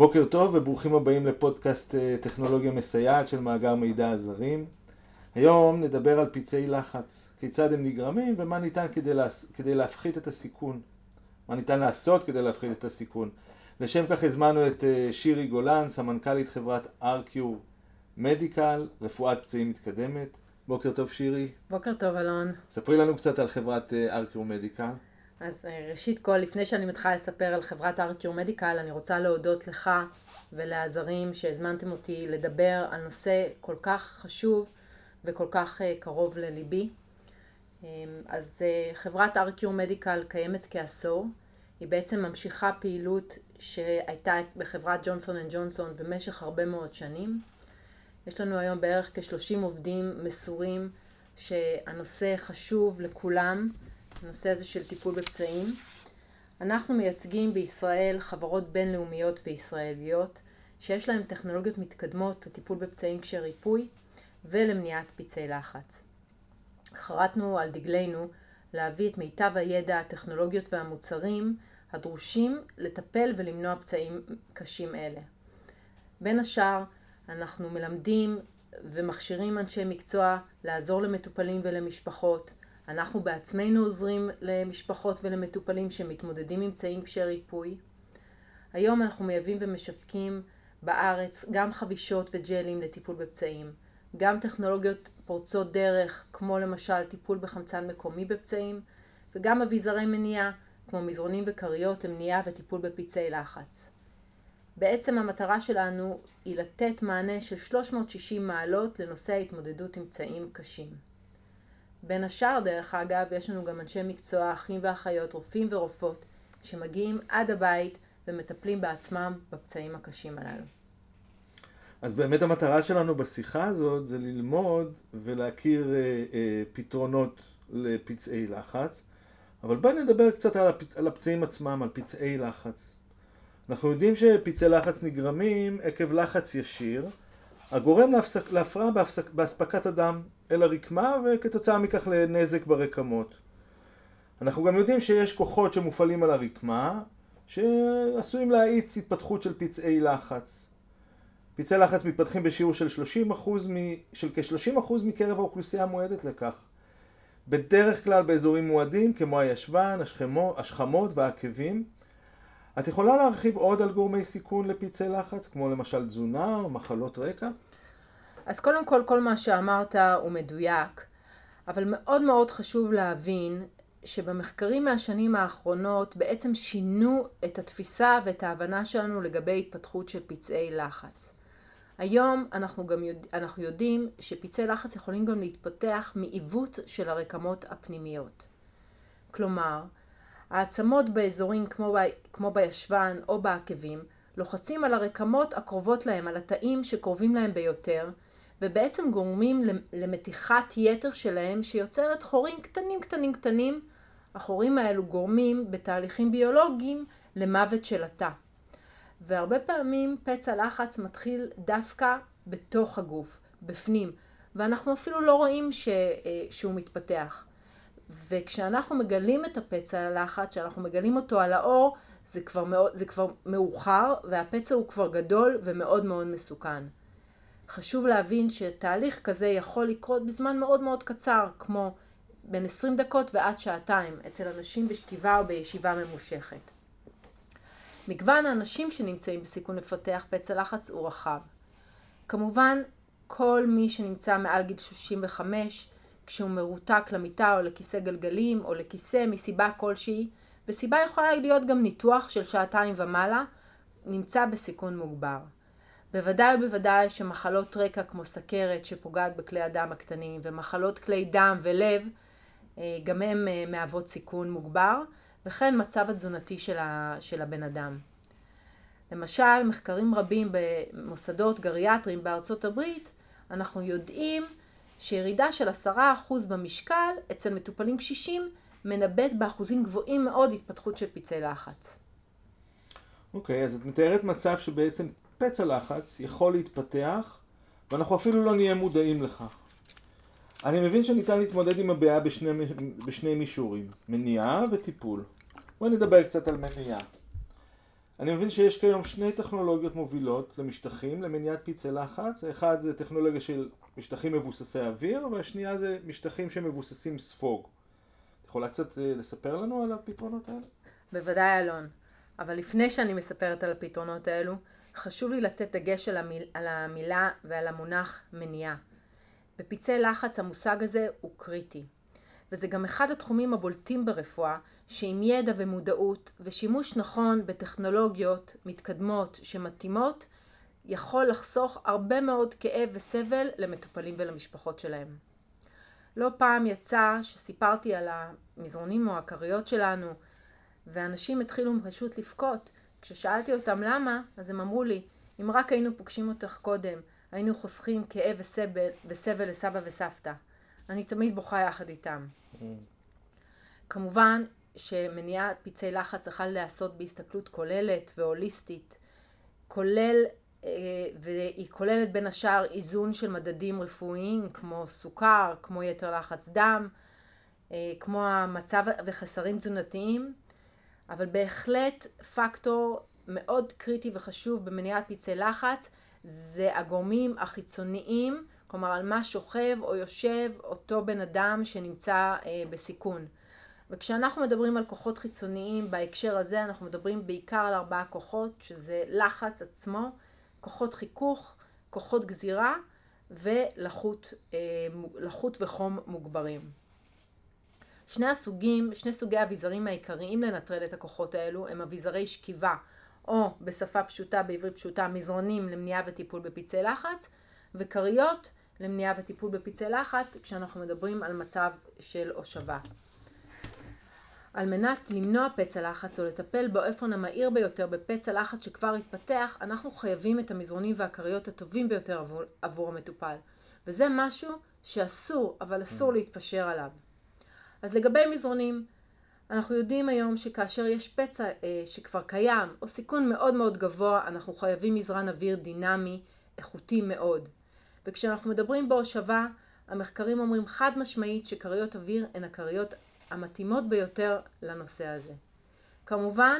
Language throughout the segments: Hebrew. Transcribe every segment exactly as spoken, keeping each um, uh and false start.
בוקר טוב וברוכים הבאים לפודקאסט טכנולוגיה מסייעת של מאגר מידע הזרים. היום נדבר על פיצי לחץ, כיצד הם נגרמים ומה ניתן כדי, לה... כדי להפחית את הסיכון. מה ניתן לעשות כדי להפחית את הסיכון. לשם כך הזמנו את שירי גולנס, המנכ"לית חברת אר קיו Medical, רפואת פצעים מתקדמת. בוקר טוב שירי. בוקר טוב אלון. ספרי לנו קצת על חברת אר קיו Medical. אז ראשית כל, לפני שאני מתחילה לספר על חברת אר קיו Medical, אני רוצה להודות לך ולעזרים שהזמנתם אותי לדבר על נושא כל כך חשוב וכל כך קרוב לליבי. אז חברת אר קיו Medical קיימת כעשור. היא בעצם ממשיכה פעילות שהייתה בחברת ג'ונסון אנד ג'ונסון במשך הרבה מאוד שנים. יש לנו היום בערך כ-שלושים עובדים מסורים שהנושא חשוב לכולם, הנושא הזה של טיפול בפצעים. אנחנו מייצגים בישראל חברות בינלאומיות וישראליות שיש להן טכנולוגיות מתקדמות לטיפול בפצעים כשריפוי ולמניעת פיצי לחץ. חרטנו על דגלנו להביא את מיטב הידע, הטכנולוגיות והמוצרים הדרושים לטפל ולמנוע פצעים קשים אלה. בין השאר, אנחנו מלמדים ומכשירים אנשי מקצוע לעזור למטופלים ולמשפחות. אנחנו בעצמנו עוזרים למשפחות ולמטופלים שמתמודדים עם פצעים קשי ריפוי. היום אנחנו מייבאים ומשווקים בארץ גם חבישות וג'לים לטיפול בפצעים, גם טכנולוגיות פורצות דרך כמו למשל טיפול בחמצן מקומי בפצעים, וגם אביזרי מניעה כמו מזרונים וקריות למניעה וטיפול בפיצי לחץ. בעצם המטרה שלנו היא לתת מענה של שלוש מאות ושישים מעלות לנושא ההתמודדות עם פצעים קשים. בין השאר, דרך אגב, יש לנו גם אנשי מקצוע, אחים ואחיות, רופאים ורופאות, שמגיעים עד הבית ומטפלים בעצמם בפצעים הקשים הללו. אז באמת המטרה שלנו בשיחה הזאת זה ללמוד ולהכיר אה, אה, פתרונות לפצעי לחץ, אבל בואי נדבר קצת על, הפצ... על הפצעים עצמם, על פצעי לחץ. אנחנו יודעים שפצעי לחץ נגרמים עקב לחץ ישיר, הגורם להפסק... להפרעה בהפסק... בהספקת הדם אל הרקמה וכתוצאה מכך לנזק ברקמות. אנחנו גם יודעים שיש כוחות שמופעלים על הרקמה שעשויים להאיץ התפתחות של פצעי לחץ. פצעי לחץ מתפתחים בשיעור של שלושים אחוז מקרב האוכלוסייה המועדת לכך. בדרך כלל באזורים מועדים כמו הישבן, השכמו, השכמות והעקבים. את יכולה להרחיב עוד על גורמי סיכון לפצעי לחץ, כמו למשל תזונה או מחלות רקע? אז קודם כל, כל מה שאמרת הוא מדויק, אבל מאוד מאוד חשוב להבין שבמחקרים מהשנים האחרונות בעצם שינו את התפיסה ואת ההבנה שלנו לגבי התפתחות של פצעי לחץ. היום אנחנו גם יודע, אנחנו יודעים שפצעי לחץ יכולים גם להתפתח מעיוות של הרקמות הפנימיות. כלומר, העצמות באזורים כמו, ב, כמו בישבן או בעקבים לוחצים על הרקמות הקרובות להם, על התאים שקרובים להם ביותר, ובעצם גורמים למתיחת יתר שלהם שיוצרת חורים קטנים קטנים קטנים. החורים האלו גורמים בתהליכים ביולוגיים למוות של התא. והרבה פעמים פצע לחץ מתחיל דווקא בתוך הגוף, בפנים, ואנחנו אפילו לא רואים ש, שהוא מתפתח. וכשאנחנו מגלים את הפצע הלחץ, שאנחנו מגלים אותו על האור, זה כבר, מאוד, זה כבר מאוחר, והפצע הוא כבר גדול ומאוד מאוד מסוכן. חשוב להבין שתהליך כזה יכול לקרות בזמן מאוד מאוד קצר, כמו בין עשרים דקות ועד שעתיים, אצל אנשים בשכיבה או בישיבה ממושכת. מגוון האנשים שנמצאים בסיכון לפתח פצע לחץ הוא רחב. כמובן, כל מי שנמצא מעל גיל שלושים וחמש, כשהוא מרותק למיטה או לכיסא גלגלים או לכיסא מסיבה כלשהי, וסיבה יכולה להיות גם ניתוח של שעתיים ומעלה, נמצא בסיכון מוגבר. בוודאי ובוודאי שמחלות רקע כמו סכרת שפוגעת בכלי הדם הקטנים ומחלות כלי דם ולב, גם הם מהוות סיכון מוגבר, וכן מצב התזונתי של הבן אדם. למשל, מחקרים רבים במוסדות גריאטריים בארצות הברית, אנחנו יודעים שירידה של עשרה אחוז במשקל אצל מטופלים קשישים מנבט באחוזים גבוהים מאוד התפתחות של פצעי לחץ. אוקיי, אז את מתארת מצב שבעצם פצע לחץ יכול להתפתח ואנחנו אפילו לא נהיה מודעים לכך. אני מבין שניתן להתמודד עם הבעיה בשני, בשני מישורים, מניעה וטיפול. בואו נדבר קצת על מניעה. אני מבין שיש כיום שני טכנולוגיות מובילות למשטחים, למניעת פיצי לחץ. האחד זה טכנולוגיה של משטחים מבוססי אוויר, והשנייה זה משטחים שמבוססים ספוג. את יכולה קצת לספר לנו על הפתרונות האלה? בוודאי, אלון. אבל לפני שאני מספרת על הפתרונות האלו, חשוב לי לתת דגש על, המיל... על המילה ועל המונח מניעה. בפיצי לחץ המושג הזה הוא קריטי. וזה גם אחד התחומים הבולטים ברפואה, שעם ידע ומודעות ושימוש נכון בטכנולוגיות מתקדמות שמתאימות, יכול לחסוך הרבה מאוד כאב וסבל למטופלים ולמשפחות שלהם. לא פעם יצא שסיפרתי על המזרונים או הכריות שלנו, ואנשים התחילו פשוט לבכות. כששאלתי אותם למה, אז הם אמרו לי, אם רק היינו פוגשים אותך קודם, היינו חוסכים כאב וסבל, וסבל לסבא וסבתא. אני תמיד בוכה יחד איתם. Mm. כמובן שמניעת פיצי לחץ צריכה להיעשות בהסתכלות כוללת והוליסטית, כולל, והיא כוללת בין השאר איזון של מדדים רפואיים, כמו סוכר, כמו יתר לחץ דם, כמו המצב וחסרים תזונתיים, אבל בהחלט פקטור מאוד קריטי וחשוב במניעת פיצי לחץ, זה הגורמים החיצוניים, כלומר על מה שוכב או יושב אותו בן אדם שנמצא אה, בסיכון. וכשאנחנו מדברים על כוחות חיצוניים בהקשר הזה, אנחנו מדברים בעיקר על ארבעה כוחות, שזה לחץ עצמו, כוחות חיכוך, כוחות גזירה ולחות אה, לחות וחום מוגברים. שני הסוגים, שני סוגי האביזרים העיקריים לנטרל את הכוחות האלו הם אביזרי שכיבה, או בשפה פשוטה, בעברית פשוטה, מזרונים למניעה וטיפול בפיצי לחץ, וקריות למניעה וטיפול בפיצי לחץ, כשאנחנו מדברים על מצב של הושבה. על מנת למנוע פצע לחץ או לטפל באופן המהיר ביותר בפצע לחץ שכבר התפתח, אנחנו חייבים את המזרונים והקריות הטובים ביותר עבור, עבור המטופל. וזה משהו שאסור, אבל אסור להתפשר עליו. אז לגבי מזרונים, אנחנו יודעים היום שכאשר יש פצע אה, שכבר קיים, או סיכון מאוד מאוד גבוה, אנחנו חייבים מזרן אוויר דינמי, איכותי מאוד. וכשאנחנו מדברים בהושבה, המחקרים אומרים חד משמעית שקריות אוויר הן הקריות המתאימות ביותר לנושא הזה. כמובן,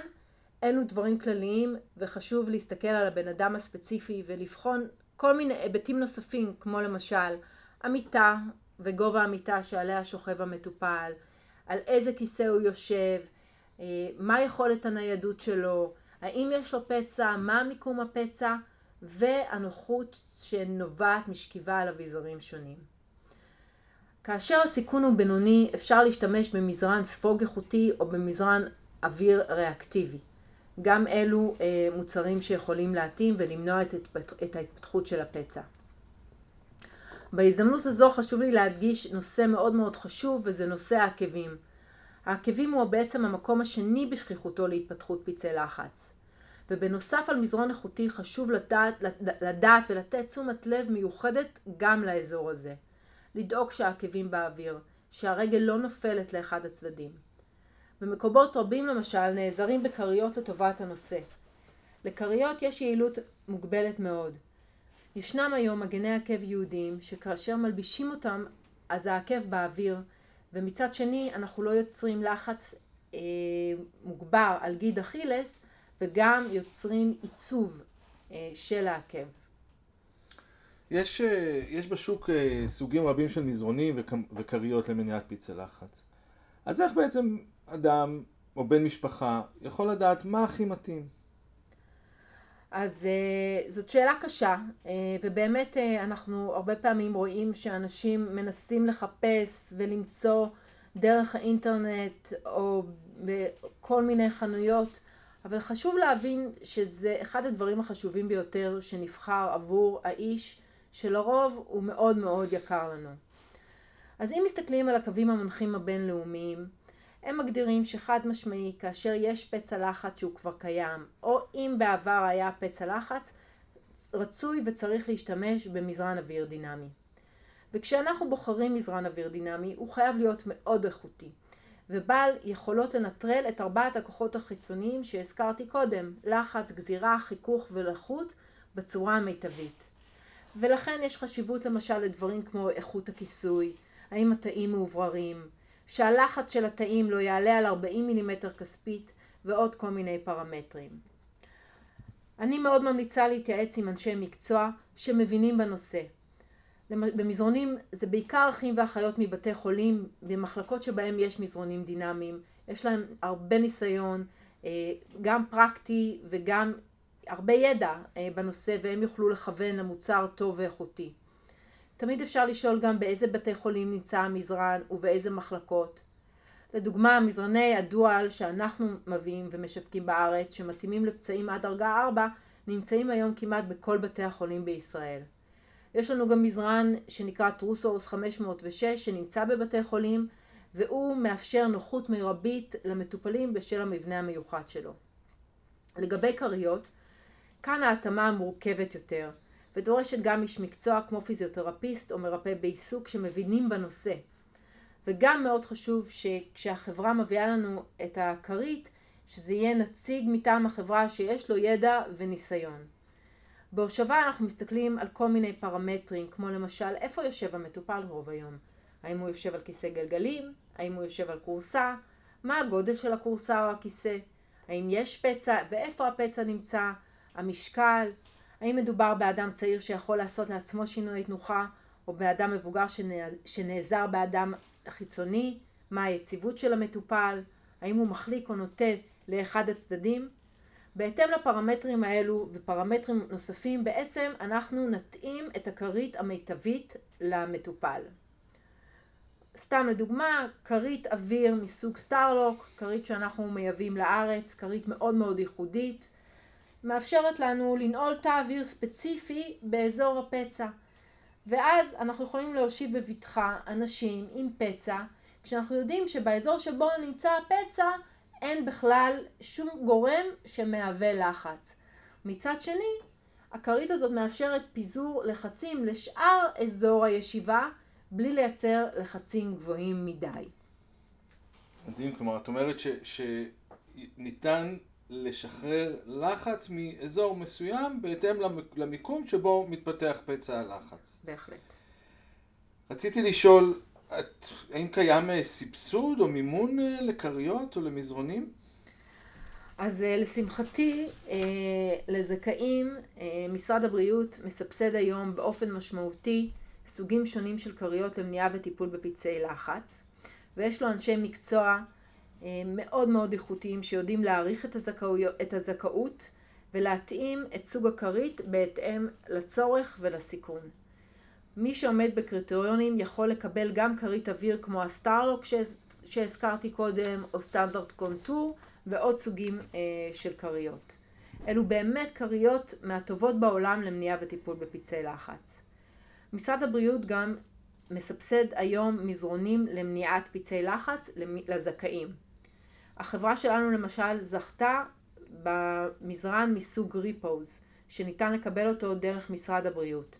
אלו דברים כלליים, וחשוב להסתכל על הבן אדם הספציפי ולבחון כל מיני היבטים נוספים, כמו למשל, המיטה וגובה המיטה שעליה שוכב המטופל, על איזה כיסא הוא יושב, מה יכולת הניידות שלו, האם יש לו פצע, מה מיקום הפצע, והנוחות שנובעת משכיבה על אביזרים שונים. כאשר הסיכון הוא בינוני, אפשר להשתמש במזרן ספוג איכותי או במזרן אוויר ריאקטיבי. גם אלו אה, מוצרים שיכולים להתאים ולמנוע את, התפת... את ההתפתחות של הפצע. בהזדמנות הזו חשוב לי להדגיש נושא מאוד מאוד חשוב, וזה נושא העקבים. העקבים הוא בעצם המקום השני בשכיחותו להתפתחות פיצי לחץ. ובנוסף על מזרון איכותי חשוב לדעת, לדעת ולתת תשומת לב מיוחדת גם לאזור הזה. לדאוג שהעקבים באוויר, שהרגל לא נופלת לאחד הצדדים. במקומות רבים למשל נעזרים בקריות לטובת הנושא. לקריות יש יעילות מוגבלת מאוד. ישנם היום מגני עקב יהודיים שכאשר מלבישים אותם אז העקב באוויר, ומצד שני אנחנו לא יוצרים לחץ אה, מוגבר על גיד אכילס, וגם יוצרים עיצוב אה, של העקב. יש, אה, יש בשוק אה, סוגים רבים של מזרונים וקריות למניעת פיצי לחץ. אז איך בעצם אדם או בן משפחה יכול לדעת מה הכי מתאים? אז אה, זאת שאלה קשה, אה, ובאמת אה, אנחנו הרבה פעמים רואים שאנשים מנסים לחפש ולמצוא דרך האינטרנט או בכל מיני חנויות, אבל חשוב להבין שזה אחד הדברים החשובים ביותר שנבחר עבור האיש, שלרוב הוא מאוד מאוד יקר לנו. אז אם מסתכלים על הקווים המנחים הבינלאומיים, הם מגדירים שחד משמעי כאשר יש פצע לחץ שהוא כבר קיים, או אם בעבר היה פצע לחץ, רצוי וצריך להשתמש במזרן אוויר דינמי. וכשאנחנו בוחרים מזרן אוויר דינמי, הוא חייב להיות מאוד איכותי. ובעל יכולות לנטרל את ארבעת הכוחות החיצוניים שהזכרתי קודם, לחץ, גזירה, חיכוך ולחות, בצורה המיטבית. ולכן יש חשיבות למשל לדברים כמו איכות הכיסוי, האם התאים מעובררים, שהלחץ של התאים לא יעלה על ארבעים מילימטר כספית, ועוד כל מיני פרמטרים. אני מאוד ממליצה להתייעץ עם אנשי מקצוע שמבינים בנושא. במזרונים זה בעיקר אחים ואחיות מבתי חולים, במחלקות שבהם יש מזרונים דינמיים. יש להם הרבה ניסיון, גם פרקטי וגם הרבה ידע בנושא, והם יוכלו לכוון למוצר טוב ואיכותי. תמיד אפשר לשאול גם באיזה בתי חולים נמצא המזרן ובאיזה מחלקות. לדוגמה, מזרני הדואל שאנחנו מביאים ומשווקים בארץ, שמתאימים לפצעים עד דרגה ארבע, נמצאים היום כמעט בכל בתי החולים בישראל. יש לנו גם מזרן שנקרא טרוסורוס חמש מאות ושש שנמצא בבתי חולים, והוא מאפשר נוחות מרבית למטופלים בשל המבנה המיוחד שלו. לגבי קריות, כאן ההתאמה מורכבת יותר, ודורשת גם איש מקצוע כמו פיזיותרפיסט או מרפא בעיסוק שמבינים בנושא. וגם מאוד חשוב שכשהחברה מביאה לנו את הכרית, שזה יהיה נציג מטעם החברה שיש לו ידע וניסיון. בהושבה אנחנו מסתכלים על כל מיני פרמטרים, כמו למשל איפה יושב המטופל רוב היום. האם הוא יושב על כיסא גלגלים? האם הוא יושב על קורסה? מה הגודל של הקורסה או הכיסא? האם יש פצע? ואיפה הפצע נמצא? המשקל? האם מדובר באדם צעיר שיכול לעשות לעצמו שינוי תנוחה, או באדם מבוגר שנעזר באדם חיצוני? מה היציבות של המטופל? האם הוא מחליק או נוטה לאחד הצדדים? בהתאם לפרמטרים האלו ופרמטרים נוספים, בעצם אנחנו נתאים את הכרית המיטבית למטופל. סתם לדוגמה, כרית אוויר מסוג סטארלוק, כרית שאנחנו מייבאים לארץ, כרית מאוד מאוד ייחודית, מאפשרת לנו לנעול תא אוויר ספציפי באזור הפצע. ואז אנחנו יכולים להושיב בבטחה אנשים עם פצע, כשאנחנו יודעים שבאזור שבו נמצא הפצע אין בכלל שום גורם שמהווה לחץ. מצד שני, הכרית הזאת מאפשרת פיזור לחצים לשאר אזור הישיבה, בלי לייצר לחצים גבוהים מדי. מדהים, כלומר, את אומרת ש- שניתן לשחרר לחץ מאזור מסוים בהתאם למיקום שבו מתפתח פצע הלחץ. בהחלט. רציתי לשאול, את, האם קיים סבסוד או מימון לקריות או למזרונים? אז לשמחתי, לזכאים, משרד הבריאות מסבסד היום באופן משמעותי סוגים שונים של קריות למניעה וטיפול בפצעי לחץ, ויש לו אנשי מקצוע מאוד מאוד איכותיים שיודעים להעריך את, הזכאו, את הזכאות ולהתאים את סוג הכרית בהתאם לצורך ולסיכון. מי שעומד בקריטריונים יכול לקבל גם כרית אוויר כמו הסטארלוק שהזכרתי קודם, או סטנדרט קונטור ועוד סוגים אה, של כריות. אלו באמת כריות מהטובות בעולם למניעה וטיפול בפצעי לחץ. משרד הבריאות גם מסבסד היום מזרונים למניעת פצעי לחץ לזכאים. החברה שלנו למשל זכתה במזרן מסוג ריפוז, שניתן לקבל אותו דרך משרד הבריאות.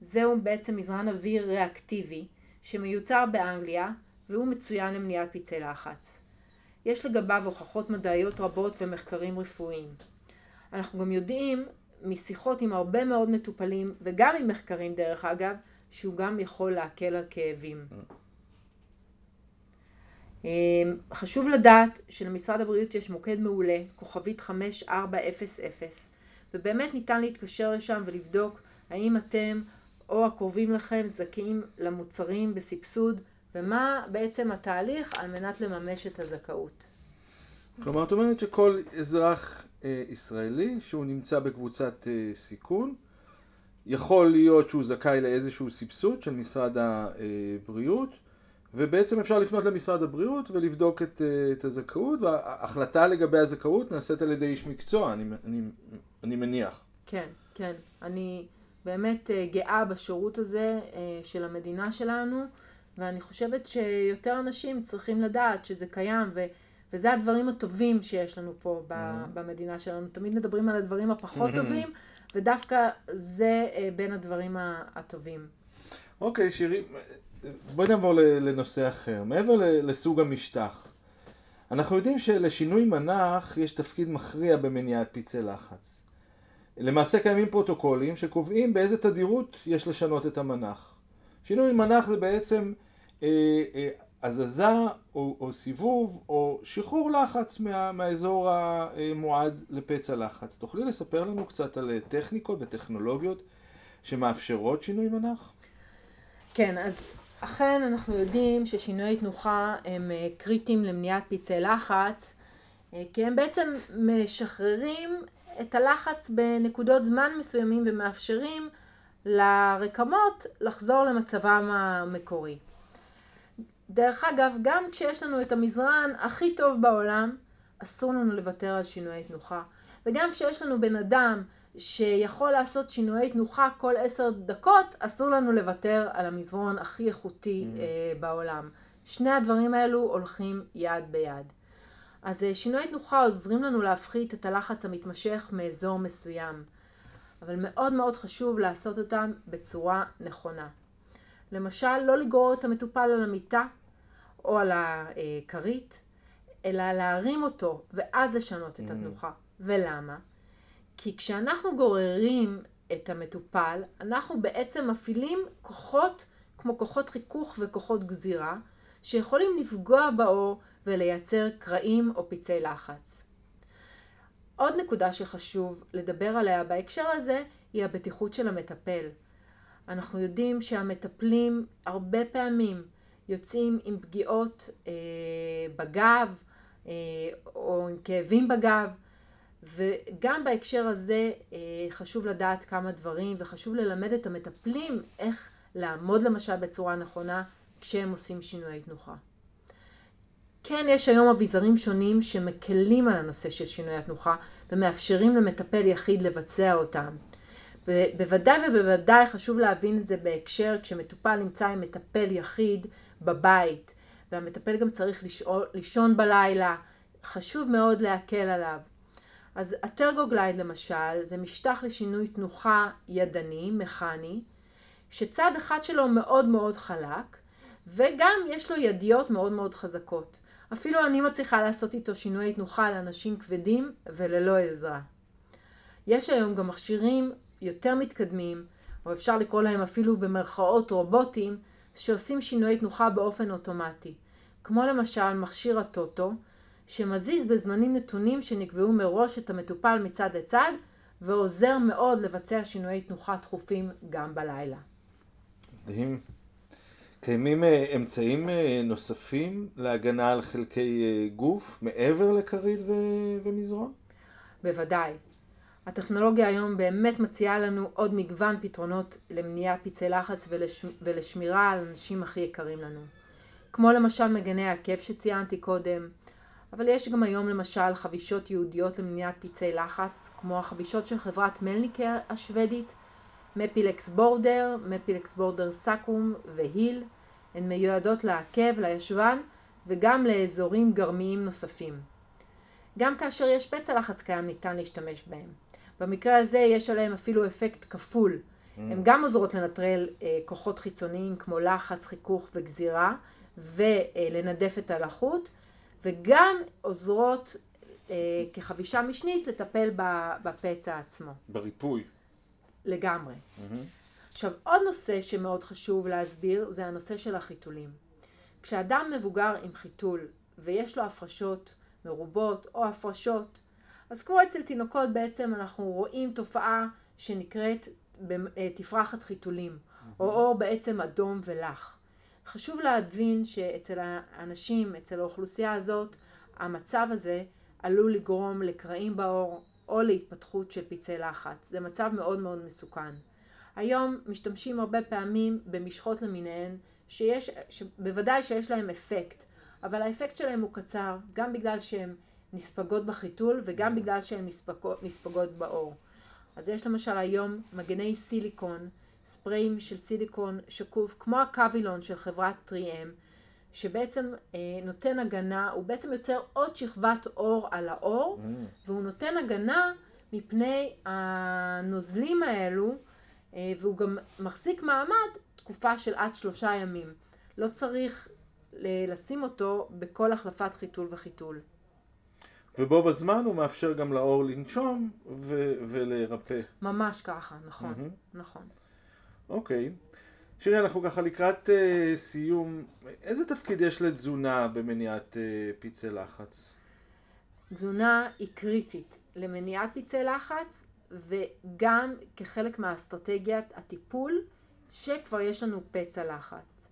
זהו בעצם מזרן אוויר ריאקטיבי, שמיוצר באנגליה, והוא מצוין למניעת פצעי לחץ. יש לגביו הוכחות מדעיות רבות ומחקרים רפואיים. אנחנו גם יודעים משיחות עם הרבה מאוד מטופלים, וגם עם מחקרים דרך אגב, שהוא גם יכול להקל על כאבים. חשוב לדעת שלמשרד הבריאות יש מוקד מעולה, כוכבית חמש ארבע אפס אפס, ובאמת ניתן להתקשר לשם ולבדוק האם אתם או הקרובים לכם זכאים למוצרים בסבסוד, ומה בעצם התהליך על מנת לממש את הזכאות. כלומר, את אומרת שכל אזרח אה, ישראלי שהוא נמצא בקבוצת אה, סיכון, יכול להיות שהוא זכאי לאיזשהו סבסוד של משרד הבריאות, ובעצם אפשר לפנות למשרד הבריאות ולבדוק את, את הזכאות, וההחלטה לגבי הזכאות נעשית על ידי איש מקצוע, אני, אני, אני מניח. כן, כן. אני באמת גאה בשירות הזה של המדינה שלנו, ואני חושבת שיותר אנשים צריכים לדעת שזה קיים, ו... וזה הדברים הטובים שיש לנו פה במדינה שלנו. תמיד מדברים על הדברים הפחות טובים, ודווקא זה בין הדברים הטובים. אוקיי, שירי, בואי נעבור לנושא אחר. מעבר לסוג המשטח, אנחנו יודעים שלשינוי מנח יש תפקיד מכריע במניעת פצעי לחץ. למעשה קיימים פרוטוקולים שקובעים באיזה תדירות יש לשנות את המנח. שינוי מנח זה בעצם הזזה או, או סיבוב או שחרור לחץ מה, מהאזור המועד לפצע לחץ. תוכלי לספר לנו קצת על טכניקות וטכנולוגיות שמאפשרות שינוי מנח? כן, אז אכן אנחנו יודעים ששינוי תנוחה הם קריטיים למניעת פצעי לחץ, כי הם בעצם משחררים את הלחץ בנקודות זמן מסוימים ומאפשרים לרקמות לחזור למצבם המקורי. דרך אגב, גם כשיש לנו את המזרן הכי טוב בעולם, אסור לנו לוותר על שינויי תנוחה. וגם כשיש לנו בן אדם שיכול לעשות שינויי תנוחה כל עשר דקות, אסור לנו לוותר על המזרון הכי איכותי mm. בעולם. שני הדברים האלו הולכים יד ביד. אז שינויי תנוחה עוזרים לנו להפחית את הלחץ המתמשך מאזור מסוים. אבל מאוד מאוד חשוב לעשות אותם בצורה נכונה. למשל, לא לגרור את המטופל על המיטה או על הכרית, אלא להרים אותו ואז לשנות את התנוחה. ולמה? כי כשאנחנו גוררים את המטופל, אנחנו בעצם מפעילים כוחות, כמו כוחות חיכוך וכוחות גזירה, שיכולים לפגוע באור ולייצר קרעים או פיצי לחץ. עוד נקודה שחשוב לדבר עליה בהקשר הזה, היא הבטיחות של המטפל. אנחנו יודעים שהמטפלים הרבה פעמים יוצאים עם פגיעות אה, בגב, אה, או עם כאבים בגב, וגם בהקשר הזה אה, חשוב לדעת כמה דברים, וחשוב ללמד את המטפלים איך לעמוד למשל בצורה נכונה, כשהם עושים שינויי תנוחה. כן, יש היום אביזרים שונים שמקלים על הנושא של שינויי התנוחה, ומאפשרים למטפל יחיד לבצע אותם. בוודאי ובוודאי חשוב להבין את זה בהקשר כשמטופל נמצא עם מטפל יחיד בבית, והמטפל גם צריך לשאול, לישון בלילה, חשוב מאוד להקל עליו. אז הטרגוגלייד למשל, זה משטח לשינוי תנוחה ידני, מכני, שצד אחד שלו מאוד מאוד חלק, וגם יש לו ידיות מאוד מאוד חזקות. אפילו אני מצליחה לעשות איתו שינוי תנוחה לאנשים כבדים וללא עזרה. יש היום גם מכשירים יותר מתקדמים, או אפשר לקרוא להם אפילו במרכאות רובוטים, שעושים שינוי תנוחה באופן אוטומטי. כמו למשל מכשיר הטוטו, שמזיז בזמנים נתונים שנקבעו מראש את המטופל מצד לצד, ועוזר מאוד לבצע שינוי תנוחה תכופים גם בלילה. מדהים. קיימים אמצעים נוספים להגנה על חלקי גוף מעבר לקריד ו- ומזרון? בוודאי. הטכנולוגיה היום באמת מציעה לנו עוד מגוון פתרונות למניעת פיצי לחץ ולש... ולשמירה על אנשים הכי יקרים לנו. כמו למשל מגני העקב שציינתי קודם, אבל יש גם היום למשל חבישות ייעודיות למניעת פיצי לחץ, כמו החבישות של חברת מלניקר השוודית, מפילקס בורדר, מפילקס בורדר סקרום והיל, הן מיועדות לעקב, לישבן וגם לאזורים גרמיים נוספים. גם כאשר יש פצע לחץ קיים ניתן להשתמש בהם. במקרה הזה יש עליהם אפילו אפקט כפול. Mm. הם גם עוזרות לנטרל אה, כוחות חיצוניים כמו לחץ, חיכוך וגזירה, ולנדף את הלחות, וגם עוזרות אה, כחבישה משנית לטפל בפצע עצמו. בריפוי. לגמרי. Mm-hmm. עכשיו, עוד נושא שמאוד חשוב להסביר זה הנושא של החיתולים. כשאדם מבוגר עם חיתול ויש לו הפרשות מרובות או הפרשות, אז כמו אצל תינוקות בעצם אנחנו רואים תופעה שנקראת תפרחת חיתולים, mm-hmm. או אור בעצם אדום ולח. חשוב להדבין שאצל האנשים, אצל האוכלוסייה הזאת, המצב הזה עלול לגרום לקרעים באור, או להתפתחות של פיצי לחץ. זה מצב מאוד מאוד מסוכן. היום משתמשים הרבה פעמים במשחות למיניהן, שיש, שבוודאי שיש להם אפקט, אבל האפקט שלהם הוא קצר, גם בגלל שהן נספגות בחיתול, וגם בגלל שהן נספגות, נספגות באור. אז יש למשל היום מגני סיליקון, ספריים של סיליקון שקוף, כמו הקווילון של חברת טרי-אם, שבעצם אה, נותן הגנה, הוא בעצם יוצר עוד שכבת אור על האור, mm. והוא נותן הגנה מפני הנוזלים האלו, אה, והוא גם מחזיק מעמד תקופה של עד שלושה ימים. לא צריך ל- לשים אותו בכל החלפת חיתול וחיתול. ובו בזמן הוא מאפשר גם לאור לנשום ו- ולרפא. ממש ככה, נכון, mm-hmm. נכון. אוקיי. Okay. שירי, אנחנו ככה לקראת uh, סיום. איזה תפקיד יש לתזונה במניעת uh, פיצי לחץ? תזונה היא קריטית למניעת פיצי לחץ, וגם כחלק מהאסטרטגיית הטיפול שכבר יש לנו פצע לחץ.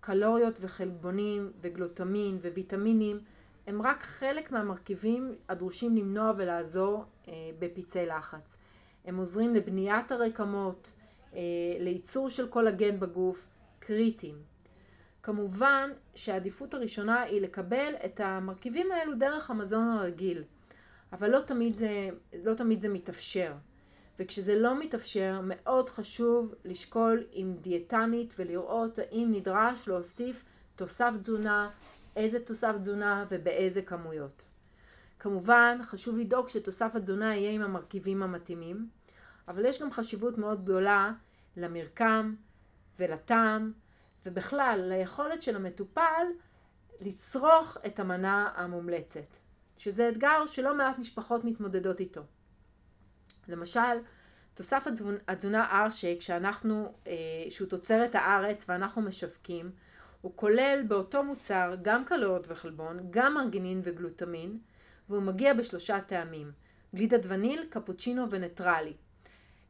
קלוריות וחלבונים וגלוטמין וויטמינים הם רק חלק מהמרכיבים הדרושים למנוע ולעזור אה, בפיצי לחץ. הם עוזרים לבניית הרקמות, אה, לייצור של קולגן בגוף, קריטיים. כמובן שהעדיפות הראשונה היא לקבל את המרכיבים האלו דרך המזון הרגיל, אבל לא תמיד זה, לא תמיד זה מתאפשר. וכשזה לא מתאפשר, מאוד חשוב לשקול עם דיאטנית ולראות האם נדרש להוסיף תוסף תזונה, איזה תוסף תזונה ובאיזה כמויות. כמובן, חשוב לדאוג שתוסף התזונה יהיה עם המרכיבים המתאימים, אבל יש גם חשיבות מאוד גדולה למרקם ולטעם, ובכלל ליכולת של המטופל לצרוך את המנה המומלצת, שזה אתגר שלא מעט משפחות מתמודדות איתו. למשל, תוסף התזונה ארשי, כשאנחנו, שהוא תוצרת הארץ ואנחנו משווקים, הוא כולל באותו מוצר גם קלוריות וחלבון, גם ארגינין וגלוטמין, והוא מגיע בשלושה טעמים, גלידת וניל, קפוצ'ינו וניטרלי.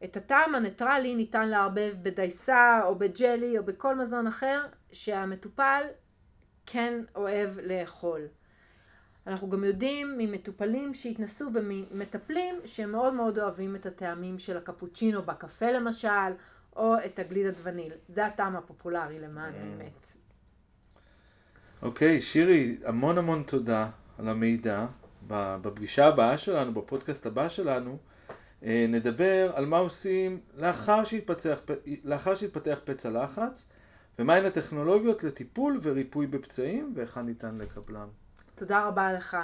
את הטעם הניטרלי ניתן לערבב בדייסה או בג'לי או בכל מזון אחר שהמטופל כן אוהב לאכול. אנחנו גם יודעים ממטופלים שהתנסו ומטפלים שהם מאוד מאוד אוהבים את הטעמים של הקפוצ'ינו בקפה למשל, או את הגלידת וניל. זה הטעם הפופולרי למען האמת. אוקיי, שירי, המון המון תודה על המידע. בפגישה הבאה שלנו, בפודקאסט הבא שלנו, נדבר על מה עושים לאחר שהתפתח, לאחר שהתפתח פצע לחץ, ומהן הטכנולוגיות לטיפול וריפוי בפצעים, ואיך ניתן לקבלם. תודה רבה לך.